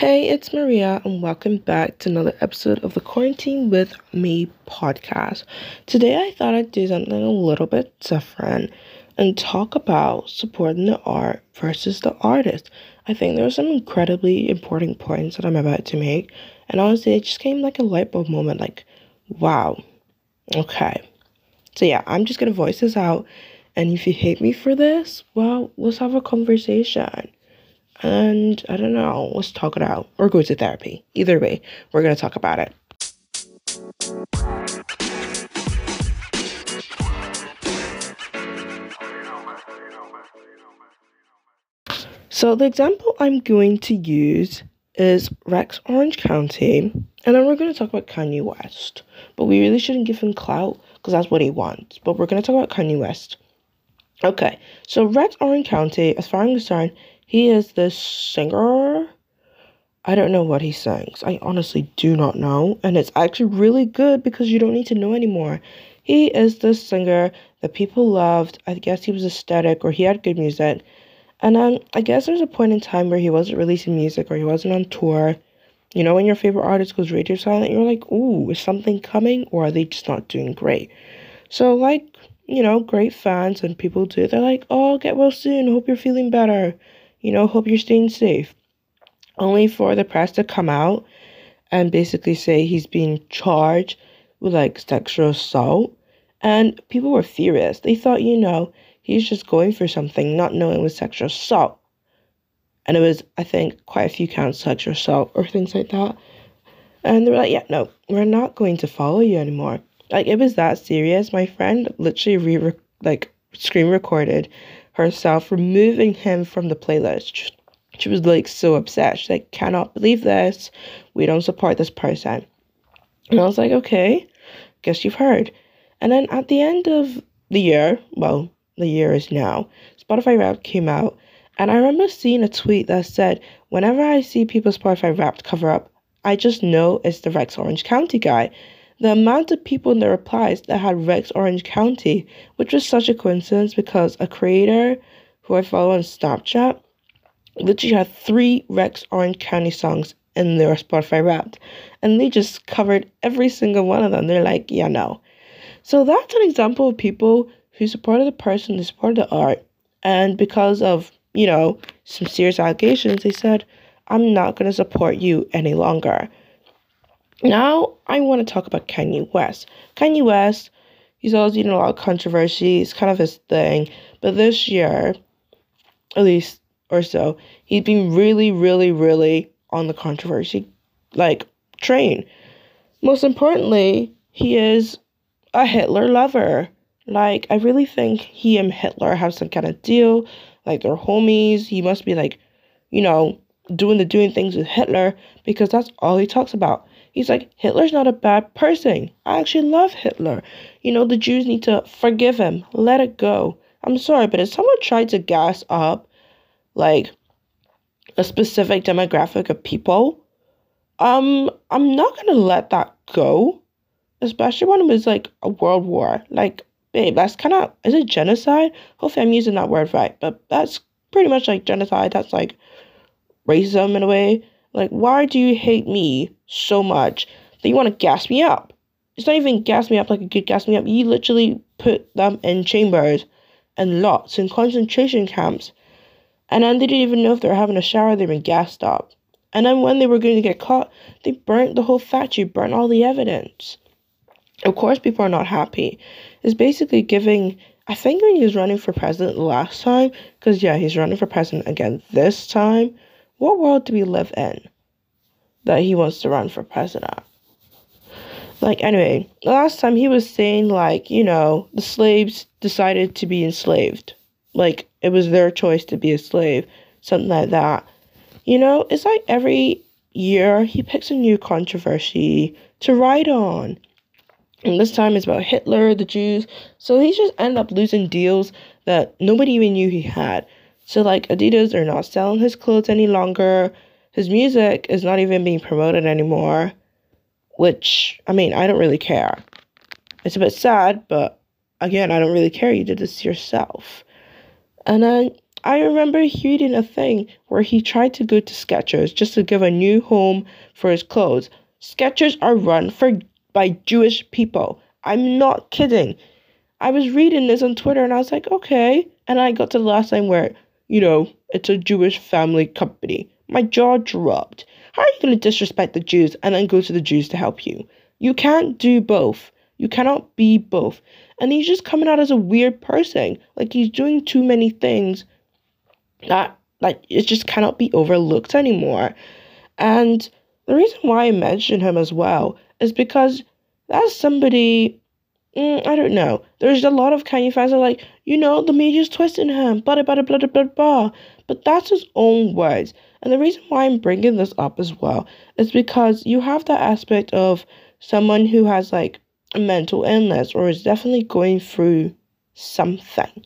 Hey, it's Maria, and welcome back to another episode of the Quarantine with Me podcast. Today, I thought I'd do something a little bit different and talk about supporting the art versus the artist. I think there are some incredibly important points that I'm about to make, and honestly, it just came like a light bulb moment, like, wow, okay. So yeah, I'm just going to voice this out, and if you hate me for this, well, let's have a conversation. And I don't know, let's talk it out or go to therapy. Either way, we're going to talk about it. So the example I'm going to use is Rex Orange County. And then we're going to talk about Kanye West. But we really shouldn't give him clout because that's what he wants. But we're going to talk about Kanye West. Okay, so Rex Orange County, as far as I'm concerned, he is this singer. I don't know what he sings. I honestly do not know. And it's actually really good because you don't need to know anymore. He is this singer that people loved. I guess he was aesthetic or he had good music. And then I guess there's a point in time where he wasn't releasing music or he wasn't on tour. You know, when your favorite artist goes radio silent, you're like, ooh, is something coming or are they just not doing great? So like, you know, great fans and people do. They're like, oh, get well soon. Hope you're feeling better. You know, hope you're staying safe. Only for the press to come out and basically say he's being charged with, like, sexual assault. And people were furious. They thought, you know, he's just going for something, not knowing it was sexual assault. And it was, I think, quite a few counts of sexual assault or things like that. And they were like, yeah, no, we're not going to follow you anymore. Like, it was that serious. My friend literally screen recorded herself removing him from the playlist. She was like so upset. She's like, cannot believe this. We don't support this person. And I was like, okay, guess you've heard. And then at the end of the year, well, the year is now, Spotify Wrapped came out. And I remember seeing a tweet that said, whenever I see people Spotify Wrapped cover up, I just know it's the Rex Orange County guy. The amount of people in the replies that had Rex Orange County, which was such a coincidence because a creator who I follow on Snapchat literally had 3 Rex Orange County songs in their Spotify Wrapped. And they just covered every single one of them. They're like, yeah, no. So that's an example of people who supported the person, who supported the art. And because of, you know, some serious allegations, they said, I'm not going to support you any longer. Now, I want to talk about Kanye West. Kanye West, he's always been in a lot of controversy. It's kind of his thing. But this year, at least or so, he's been really, really, really on the controversy, like, train. Most importantly, he is a Hitler lover. Like, I really think he and Hitler have some kind of deal. Like, they're homies. He must be, like, you know, doing things with Hitler because that's all he talks about. He's like, Hitler's not a bad person. I actually love Hitler. You know, the Jews need to forgive him. Let it go. I'm sorry, but if someone tried to gas up, like, a specific demographic of people, I'm not going to let that go. Especially when it was, like, a world war. Like, babe, that's kind of, is it genocide? Hopefully I'm using that word right. But that's pretty much, like, genocide. That's, like, racism in a way. Like, why do you hate me so much that you want to gas me up? It's not even gas me up like a good gas me up. You literally put them in chambers and lots in concentration camps. And then they didn't even know if they were having a shower. They'd been gassed up. And then when they were going to get caught, they burnt the whole factory, burnt all the evidence. Of course, people are not happy. It's basically giving... I think when he was running for president last time, because, yeah, he's running for president again this time. What world do we live in that he wants to run for president? Like, anyway, last time he was saying, like, you know, the slaves decided to be enslaved. Like, it was their choice to be a slave, something like that. You know, it's like every year he picks a new controversy to ride on. And this time it's about Hitler, the Jews. So he just ended up losing deals that nobody even knew he had. So, like, Adidas are not selling his clothes any longer. His music is not even being promoted anymore. Which, I mean, I don't really care. It's a bit sad, but, again, I don't really care. You did this to yourself. And then I remember reading a thing where he tried to go to Skechers just to give a new home for his clothes. Skechers are run by Jewish people. I'm not kidding. I was reading this on Twitter and I was like, okay. And I got to the last line where, you know, it's a Jewish family company. My jaw dropped. How are you going to disrespect the Jews and then go to the Jews to help you? You can't do both. You cannot be both. And he's just coming out as a weird person. Like, he's doing too many things that, like, it just cannot be overlooked anymore. And the reason why I mention him as well is because that's somebody, I don't know. There's a lot of Kanye fans that are like, you know, the media's twisting him, blah, blah, blah, blah, blah, blah. But that's his own words. And the reason why I'm bringing this up as well is because you have that aspect of someone who has, like, a mental illness or is definitely going through something.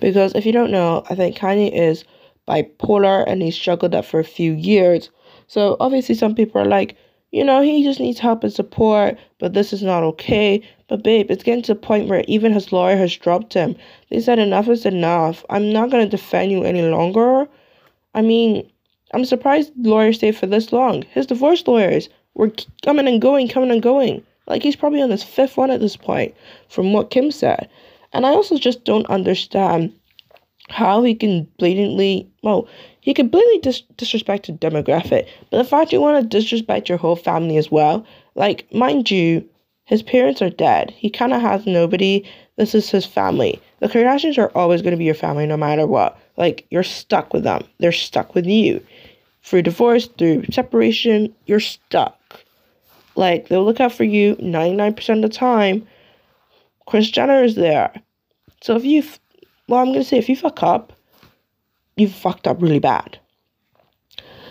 Because if you don't know, I think Kanye is bipolar and he struggled that for a few years. So obviously some people are like, you know, he just needs help and support, but this is not okay. But babe, it's getting to the point where even his lawyer has dropped him. They said enough is enough. I'm not going to defend you any longer. I mean, I'm surprised lawyers stayed for this long. His divorce lawyers were coming and going. Like, he's probably on his fifth one at this point, from what Kim said. And I also just don't understand how he can blatantly, well, he can blatantly disrespect a demographic. But the fact you want to disrespect your whole family as well, like, mind you, his parents are dead. He kind of has nobody. This is his family. The Kardashians are always going to be your family no matter what. Like, you're stuck with them. They're stuck with you. Through divorce, through separation, you're stuck. Like, they'll look out for you 99% of the time. Kris Jenner is there. So if you, if you fuck up, you've fucked up really bad.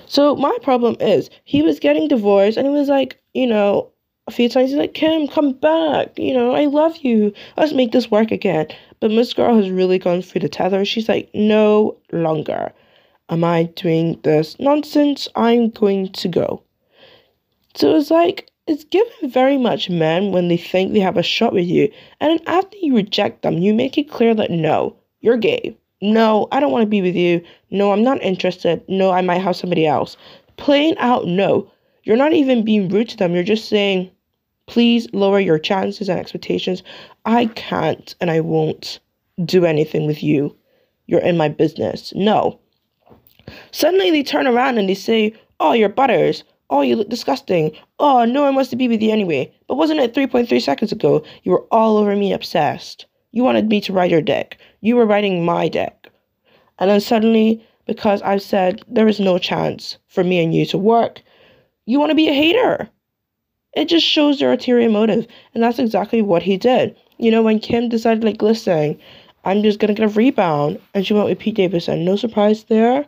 So my problem is, he was getting divorced and he was like, you know, a few times he's like, Kim, come back. You know, I love you. Let's make this work again. But this girl has really gone through the tether. She's like, no longer am I doing this nonsense. I'm going to go. So it's like, it's given very much men when they think they have a shot with you. And then after you reject them, you make it clear that no, you're gay. No, I don't want to be with you. No, I'm not interested. No, I might have somebody else. Plain out no. You're not even being rude to them. You're just saying, please lower your chances and expectations. I can't and I won't do anything with you. You're in my business. No. Suddenly they turn around and they say, oh, you're butters. Oh, you look disgusting. Oh, no one wants to be with you anyway. But wasn't it 3.3 seconds ago? You were all over me obsessed. You wanted me to ride your dick. You were riding my dick. And then suddenly, because I've said there is no chance for me and you to work, you want to be a hater. It just shows your ulterior motive. And that's exactly what he did. You know, when Kim decided, like, listen, I'm just going to get a rebound. And she went with Pete Davidson. No surprise there.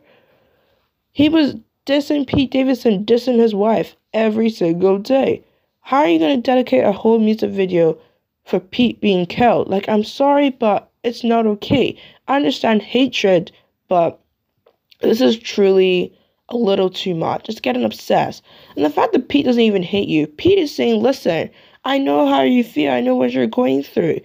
He was dissing Pete Davidson, dissing his wife every single day. How are you going to dedicate a whole music video for Pete being killed? Like, I'm sorry, but it's not okay. I understand hatred, but this is truly a little too much. It's getting obsessed. And the fact that Pete doesn't even hate you, Pete is saying, listen, I know how you feel. I know what you're going through.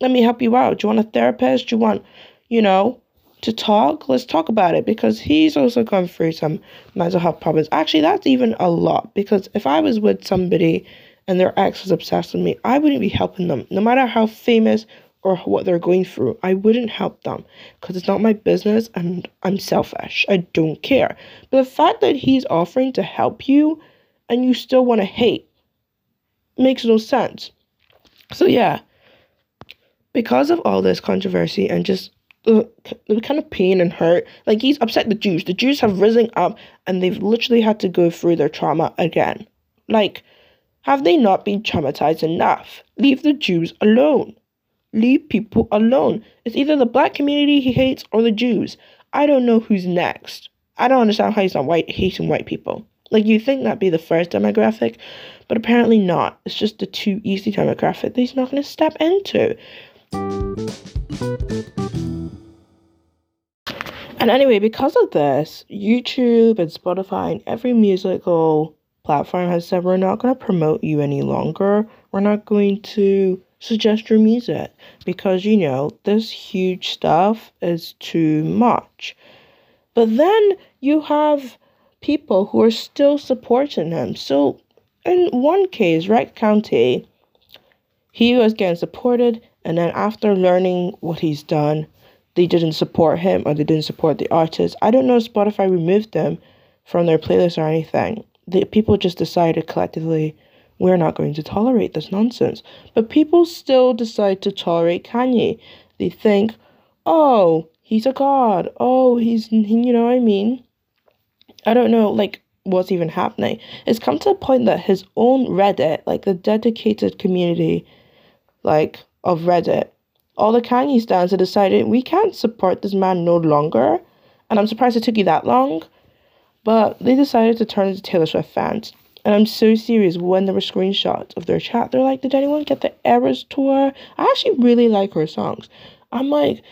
Let me help you out. Do you want a therapist? Do you want, you know, to talk? Let's talk about it, because he's also gone through some mental health problems. Actually, that's even a lot, because if I was with somebody and their ex was obsessed with me, I wouldn't be helping them. No matter how famous or what they're going through, I wouldn't help them, because it's not my business and I'm selfish. I don't care. But the fact that he's offering to help you and you still want to hate makes no sense. So yeah, because of all this controversy and just the kind of pain and hurt, like, he's upset the Jews. The Jews have risen up and they've literally had to go through their trauma again. Like, have they not been traumatized enough? Leave the Jews alone. Leave people alone. It's either the black community he hates or the Jews. I don't know who's next. I don't understand how he's not hating white people. Like, you think that'd be the first demographic, but apparently not. It's just the too easy demographic that he's not going to step into. And anyway, because of this, YouTube and Spotify and every musical platform has said, we're not going to promote you any longer. We're not going to suggest your music, because, you know, this huge stuff is too much. But then you have people who are still supporting him. So in one case, Rex County, he was getting supported, and then after learning what he's done, they didn't support him, or they didn't support the artist. I don't know if Spotify removed them from their playlist or anything. The people just decided collectively, we're not going to tolerate this nonsense. But people still decide to tolerate Kanye. They think, oh, he's a god. Oh, he's, you know what I mean? I don't know, like, what's even happening. It's come to a point that his own Reddit, like, the dedicated community, like, of Reddit, all the Kanye stans have decided, we can't support this man no longer. And I'm surprised it took you that long. But they decided to turn into Taylor Swift fans. And I'm so serious, when there were screenshots of their chat, they're like, did anyone get the Eras tour? I actually really like her songs. I'm like,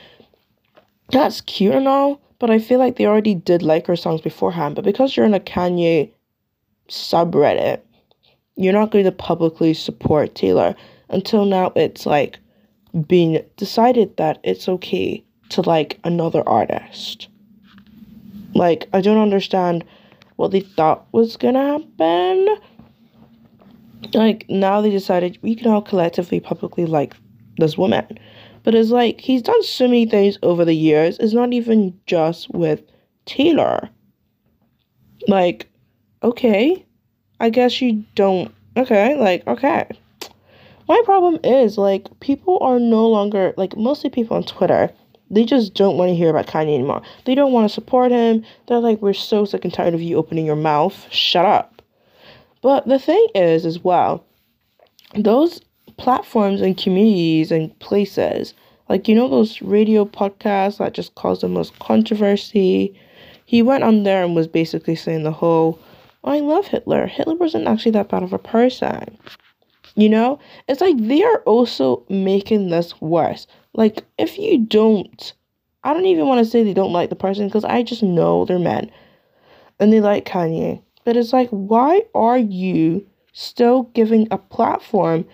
that's cute and all, but I feel like they already did like her songs beforehand. But because you're in a Kanye subreddit, you're not going to publicly support Taylor. Until now, it's like being decided that it's okay to like another artist. Like, I don't understand what they thought was gonna happen. Like, now they decided we can all collectively publicly like this woman. But it's like, he's done so many things over the years. It's not even just with Taylor. Like, okay, I guess you don't. Okay, like, okay. My problem is, like, people are no longer, like, mostly people on Twitter, they just don't want to hear about Kanye anymore. They don't want to support him. They're like, we're so sick and tired of you opening your mouth. Shut up. But the thing is, as well, those platforms and communities and places, like, you know, those radio podcasts that just caused the most controversy. He went on there and was basically saying the whole, I love Hitler. Hitler wasn't actually that bad of a person. You know, it's like they are also making this worse. Like, if you don't, I don't even want to say they don't like the person, because I just know they're men and they like Kanye. But it's like, why are you still giving a platform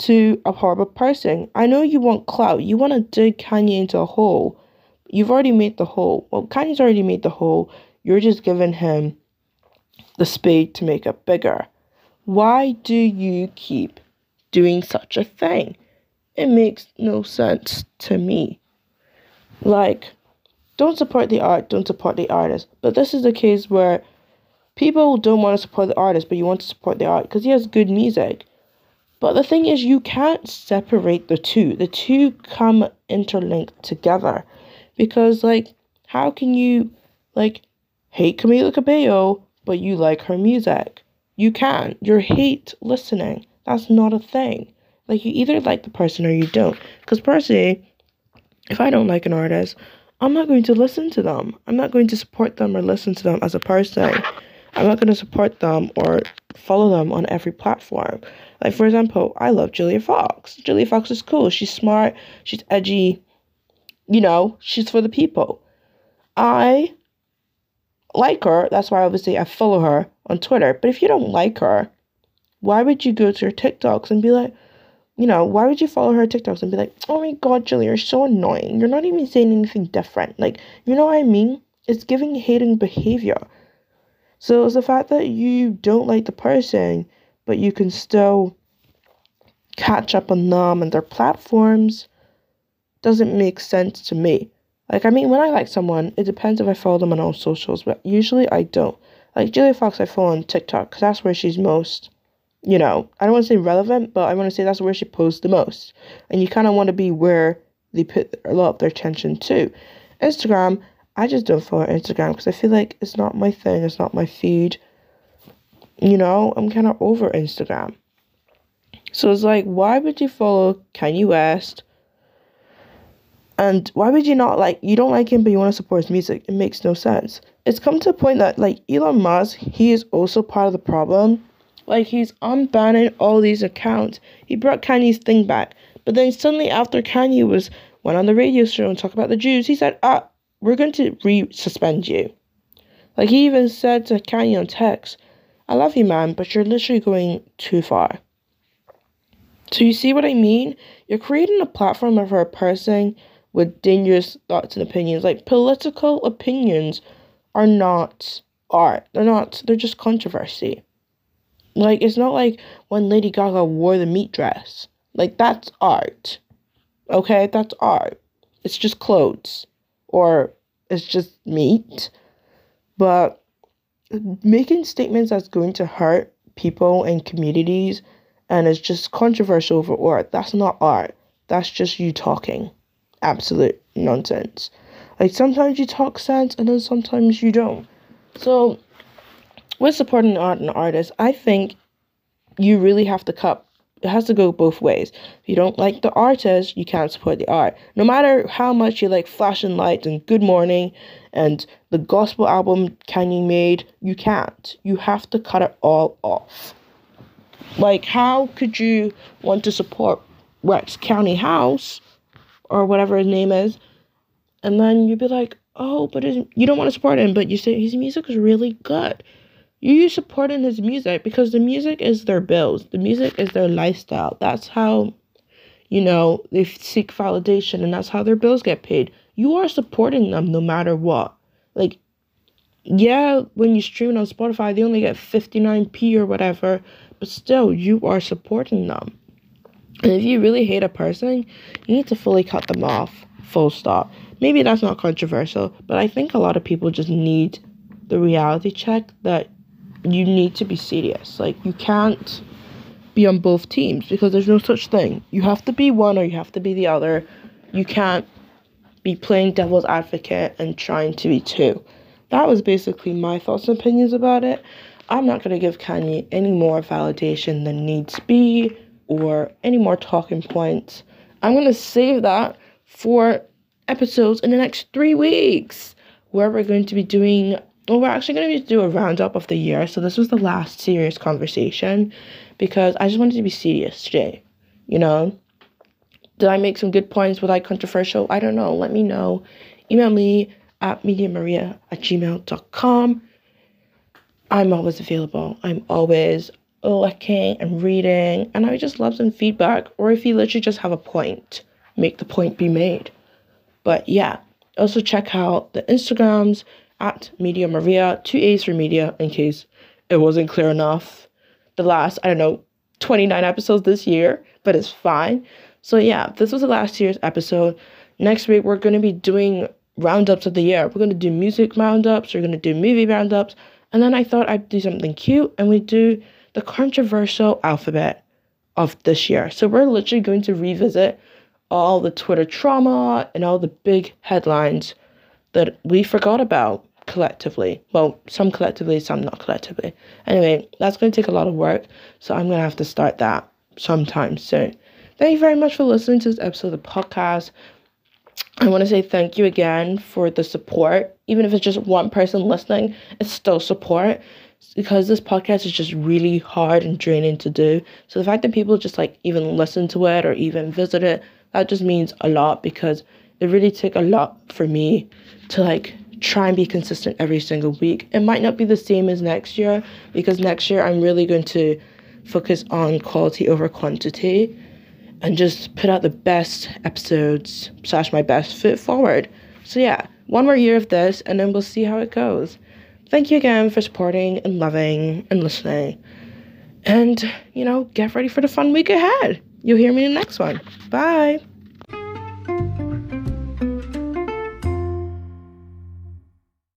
to a horrible person? I know you want clout. You want to dig Kanye into a hole. You've already made the hole. Well, Kanye's already made the hole. You're just giving him the spade to make it bigger. Why do you keep doing such a thing? It makes no sense to me. Like, don't support the art, don't support the artist. But this is the case where people don't want to support the artist, but you want to support the art because he has good music. But the thing is, you can't separate the two. The two come interlinked together. Because, like, how can you, like, hate Camila Cabello, but you like her music? You can't. You're hate listening. That's not a thing. Like, you either like the person or you don't. Because personally, if I don't like an artist, I'm not going to listen to them. I'm not going to support them or listen to them as a person. I'm not going to support them or follow them on every platform. Like, for example, I love Julia Fox. Julia Fox is cool. She's smart. She's edgy. You know, she's for the people. I like her. That's why, obviously, I follow her on Twitter. But if you don't like her, why would you go to her TikToks and be like, you know, why would you follow her TikToks and be like, oh my god, Julie, you're so annoying. You're not even saying anything different. Like, you know what I mean? It's giving hating behavior. So it's the fact that you don't like the person, but you can still catch up on them and their platforms, doesn't make sense to me. Like, I mean, when I like someone, it depends if I follow them on all socials, but usually I don't. Like, Julia Fox I follow on TikTok, because that's where she's most, you know, I don't want to say relevant, but I want to say that's where she posts the most. And you kind of want to be where they put a lot of their attention to. Instagram, I just don't follow Instagram, because I feel like it's not my thing, it's not my feed. You know, I'm kind of over Instagram. So it's like, why would you follow Kanye West? And why would you not like, you don't like him, but you want to support his music? It makes no sense. It's come to a point that, like, Elon Musk, he is also part of the problem. Like, he's unbanning all these accounts. He brought Kanye's thing back. But then suddenly, after Kanye went on the radio show and talked about the Jews, he said, we're going to re-suspend you. Like, he even said to Kanye on text, I love you, man, but you're literally going too far. So you see what I mean? You're creating a platform for a person with dangerous thoughts and opinions. Like, political opinions are not art. They're just controversy. Like, it's not like when Lady Gaga wore the meat dress. Like, that's art. Okay? That's art. It's just clothes. Or it's just meat. But making statements that's going to hurt people and communities and it's just controversial over art, that's not art. That's just you talking absolute nonsense. Like, sometimes you talk sense and then sometimes you don't. So with supporting art and artists, I think you really have to cut. It has to go both ways. If you don't like the artist, you can't support the art. No matter how much you like Flashing Lights and Good Morning and the gospel album Kanye made, you can't. You have to cut it all off. Like, how could you want to support Rex County House or whatever his name is, and then you'd be like, oh, but you don't want to support him, but you say his music is really good. You support in his music because the music is their bills. The music is their lifestyle. That's how, you know, they seek validation and that's how their bills get paid. You are supporting them no matter what. Like, yeah, when you stream on Spotify, they only get 59p or whatever, but still, you are supporting them. And if you really hate a person, you need to fully cut them off, full stop. Maybe that's not controversial, but I think a lot of people just need the reality check that you need to be serious. Like, you can't be on both teams because there's no such thing. You have to be one or you have to be the other. You can't be playing devil's advocate and trying to be two. That was basically my thoughts and opinions about it. I'm not going to give Kanye any more validation than needs be or any more talking points. I'm going to save that for episodes in the next 3 weeks where we're going to be doing... Well, we're actually going to do a roundup of the year. So this was the last serious conversation because I just wanted to be serious today, you know. Did I make some good points? Was I controversial? I don't know. Let me know. Email me at mediamaria@gmail.com. I'm always available. I'm always looking and reading. And I would just love some feedback. Or if you literally just have a point, make the point be made. But yeah, also check out the Instagrams. At Media Maria, 2 A's for media, in case it wasn't clear enough. The last, 29 episodes this year, but it's fine. So yeah, this was the last year's episode. Next week, we're going to be doing roundups of the year. We're going to do music roundups, we're going to do movie roundups, and then I thought I'd do something cute, and we do the controversial alphabet of this year. So we're literally going to revisit all the Twitter trauma and all the big headlines that we forgot about collectively. Well, some collectively, some not collectively. Anyway, that's going to take a lot of work, so I'm going to have to start that sometime soon. Thank you very much for listening to this episode of the podcast. I want to say thank you again for the support. Even if it's just one person listening, it's still support because this podcast is just really hard and draining to do. So the fact that people just like even listen to it or even visit it, that just means a lot because it really took a lot for me to like try and be consistent every single week. It might not be the same as next year because next year I'm really going to focus on quality over quantity and just put out the best episodes / my best foot forward. So yeah, one more year of this and then we'll see how it goes. Thank you again for supporting and loving and listening. And, you know, get ready for the fun week ahead. You'll hear me in the next one. Bye.